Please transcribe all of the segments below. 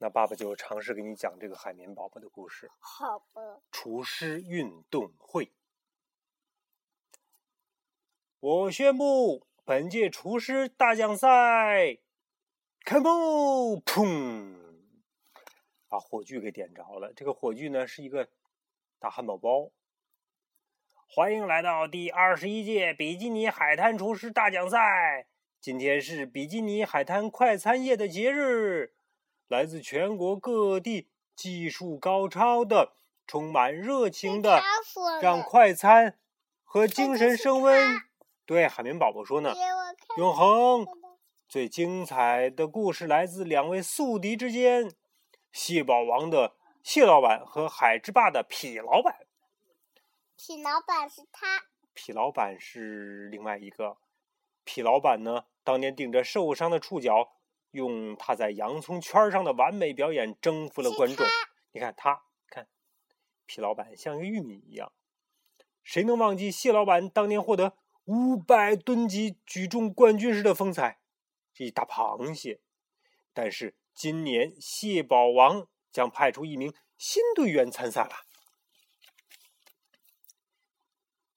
那爸爸就尝试给你讲这个海绵宝宝的故事。好吧。厨师运动会。我宣布本届厨师大奖赛开幕！砰！把火炬给点着了。这个火炬呢是一个大汉堡包。欢迎来到第21届比基尼海滩厨师大奖赛。今天是比基尼海滩快餐业的节日。来自全国各地技术高超的、充满热情的，让快餐和精神升温。对海绵宝宝说呢，永恒最精彩的故事来自两位宿敌之间，蟹堡王的蟹老板和海之霸的痞老板。痞老板是他，痞老板是另外一个。痞老板呢，当年顶着受伤的触角，用他在洋葱圈上的完美表演征服了观众。你看他，看痞老板像个玉米一样。谁能忘记蟹老板当年获得500吨级举重冠军时的风采？是一大螃蟹。但是今年蟹堡王将派出一名新队员参赛了。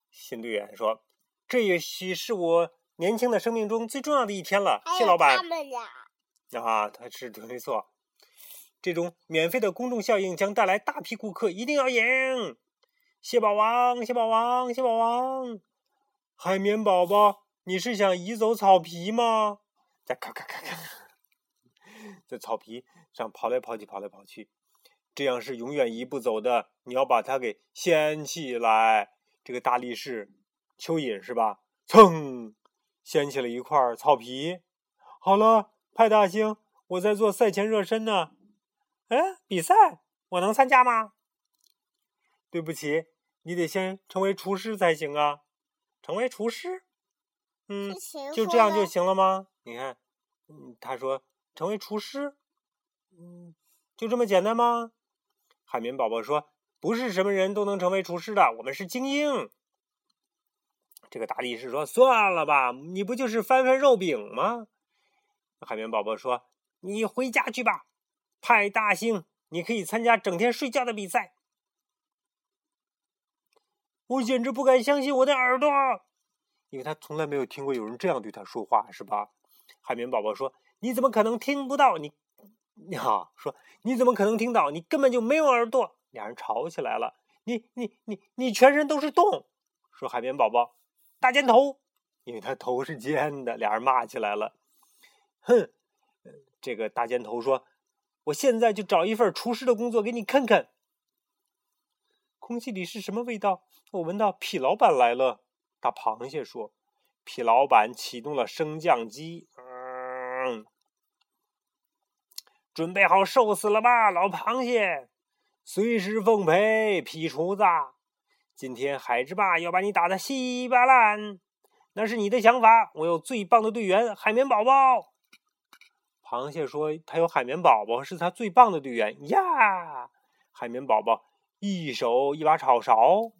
新队员说：“这也许是我年轻的生命中最重要的一天了。”蟹老板。啊，他是对没错。这种免费的公众效应将带来大批顾客，一定要赢！蟹堡王，蟹堡王，蟹堡王！海绵宝宝，你是想移走草皮吗？在咔咔咔咔，在草皮上跑来跑去，跑来跑去，这样是永远移不走的。你要把它给掀起来。这个大力士蚯蚓是吧？蹭，掀起了一块草皮。好了。派大星，我在做赛前热身呢。哎，比赛我能参加吗？对不起，你得先成为厨师才行啊。成为厨师？嗯，就这样就行了吗？你看，他说成为厨师，就这么简单吗？海绵宝宝说，不是什么人都能成为厨师的，我们是精英。这个大力士说，算了吧，你不就是翻翻肉饼吗？海绵宝宝说，你回家去吧。派大星，你可以参加整天睡觉的比赛。我简直不敢相信我的耳朵，因为他从来没有听过有人这样对他说话，是吧？海绵宝宝说，你怎么可能听不到？说你怎么可能听到？你根本就没有耳朵。俩人吵起来了。你全身都是洞，说海绵宝宝大尖头，因为他头是尖的。俩人骂起来了。哼，这个大尖头说，我现在就找一份厨师的工作给你看看。空气里是什么味道？我闻到痞老板来了。大螃蟹说。痞老板启动了升降机。准备好受死了吧，老螃蟹，随时奉陪，痞厨子。今天海之霸要把你打得稀巴烂，那是你的想法，我有最棒的队员海绵宝宝。螃蟹说，他有海绵宝宝，是他最棒的队员呀！海绵宝宝一手一把炒勺。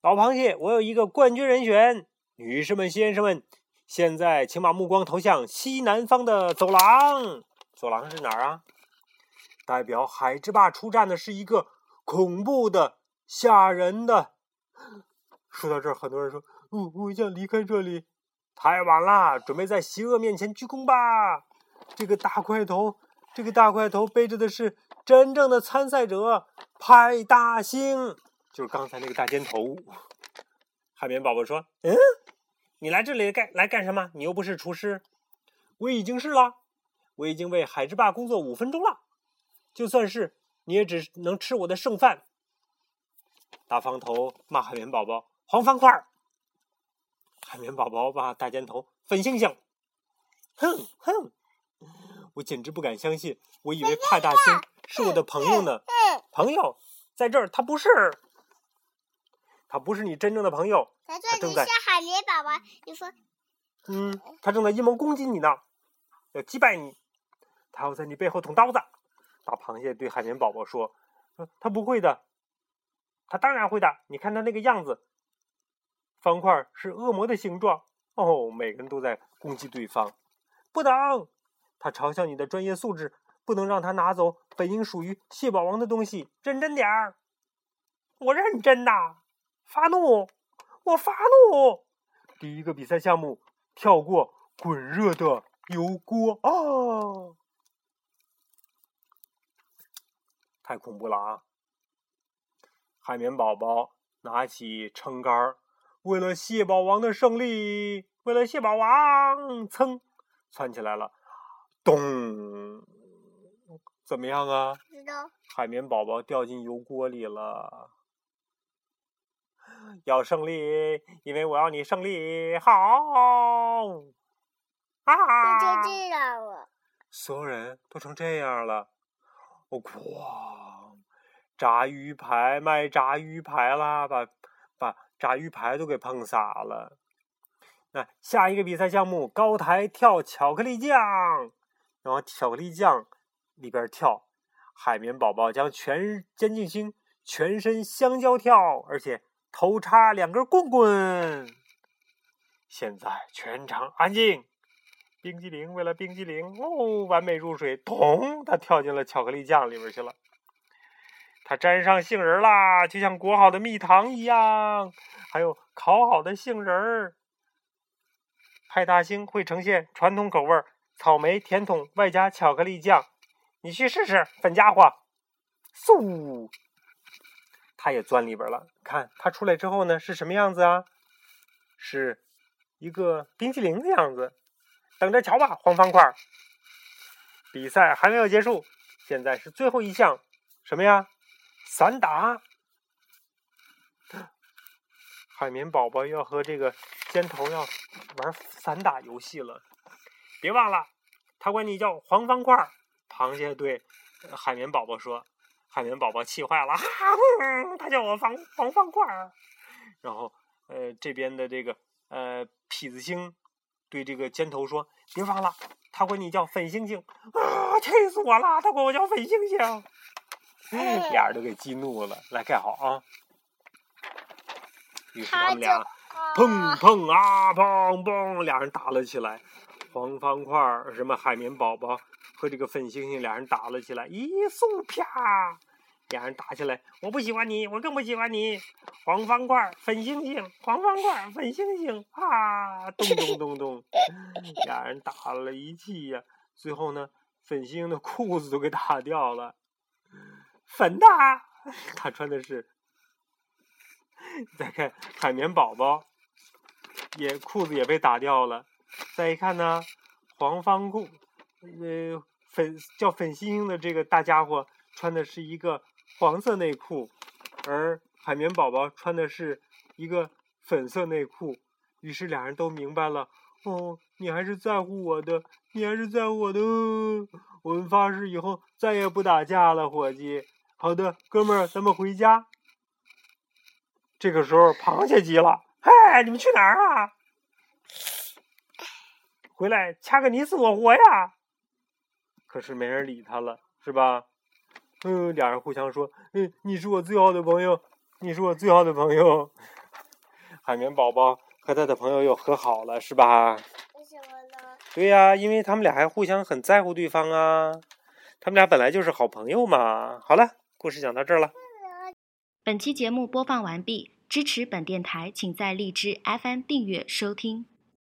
老螃蟹，我有一个冠军人选。女士们、先生们，现在请把目光投向西南方的走廊。走廊是哪儿啊？代表海之霸出战的是一个恐怖的、吓人的。说到这儿，很多人说，我想离开这里。太晚了，准备在邪恶面前鞠躬吧。这个大块头背着的是真正的参赛者派大星，就是刚才那个大尖头。海绵宝宝说：“你来这里来干什么？你又不是厨师。”我已经是了，我已经为海之霸工作5分钟了。就算是你，也只能吃我的剩饭。大方头骂海绵宝宝黄方块，海绵宝宝骂大尖头粉星星。哼哼。我简直不敢相信，我以为派大星是我的朋友呢。朋友在这儿，他不是你真正的朋友。他正在是海绵宝宝，你说，他正在阴谋攻击你呢，要击败你，他要在你背后捅刀子。大螃蟹对海绵宝宝说：“他不会的，他当然会的。你看他那个样子，方块是恶魔的形状。”哦，每个人都在攻击对方，不能。他嘲笑你的专业素质，不能让他拿走本应属于蟹堡王的东西，认真点儿！我认真的，发怒，我发怒！第一个比赛项目，跳过滚热的油锅啊！太恐怖了啊！海绵宝宝拿起撑杆，为了蟹堡王的胜利，为了蟹堡王，噌，窜起来了，咚！怎么样啊？知道。海绵宝宝掉进油锅里了。要胜利，因为我要你胜利。好啊！就这样了。所有人都成这样了。我哐！炸鱼排，卖炸鱼排啦！把炸鱼排都给碰洒了。那下一个比赛项目，高台跳巧克力酱，然后巧克力酱。里边跳，海绵宝宝将监禁星全身香蕉跳，而且头插两根棍棍。现在全场安静。冰激凌为了冰激凌哦，完美入水，咚，他跳进了巧克力酱里边去了。他沾上杏仁啦，就像裹好的蜜糖一样，还有烤好的杏仁。派大星会呈现传统口味草莓甜筒外加巧克力酱。你去试试，粉家伙！嗖，他也钻里边了。看他出来之后呢，是什么样子啊？是一个冰淇淋的样子。等着瞧吧，黄方块！比赛还没有结束，现在是最后一项，什么呀？散打！海绵宝宝要和这个尖头要玩散打游戏了。别忘了，他管你叫黄方块。螃蟹对海绵宝宝说，海绵宝宝气坏了，他叫我黄方块。然后这边的这个痞子星对这个尖头说，别忘了他管你叫粉星星啊，气死我了，他管我叫粉星星。俩人都给激怒了。来盖好啊。于是他们俩砰砰啊砰砰，俩人打了起来。黄方块什么海绵宝宝和这个粉星星俩人打了起来，一速啪，俩人打起来，我不喜欢你，我更不喜欢你，黄方块粉星星，黄方块粉星星啊，咚咚咚咚，俩人打了一气呀，最后呢，粉星星的裤子都给打掉了，粉的，他穿的是，再看海绵宝宝，也裤子也被打掉了，再一看呢，黄方块。叫粉星星的这个大家伙穿的是一个黄色内裤，而海绵宝宝穿的是一个粉色内裤。于是俩人都明白了，哦，你还是在乎我的，你还是在乎我的。我们发誓以后再也不打架了，伙计。好的，哥们儿，咱们回家。这个时候，螃蟹急了，嗨，你们去哪儿啊？回来掐个你死我活呀！可是没人理他了，是吧？俩人互相说，你是我最好的朋友，你是我最好的朋友。海绵宝宝和他的朋友又和好了，是吧？为什么呢？对呀，因为他们俩还互相很在乎对方啊，他们俩本来就是好朋友嘛。好了，故事讲到这儿了。本期节目播放完毕，支持本电台，请在荔枝 FM 订阅收听。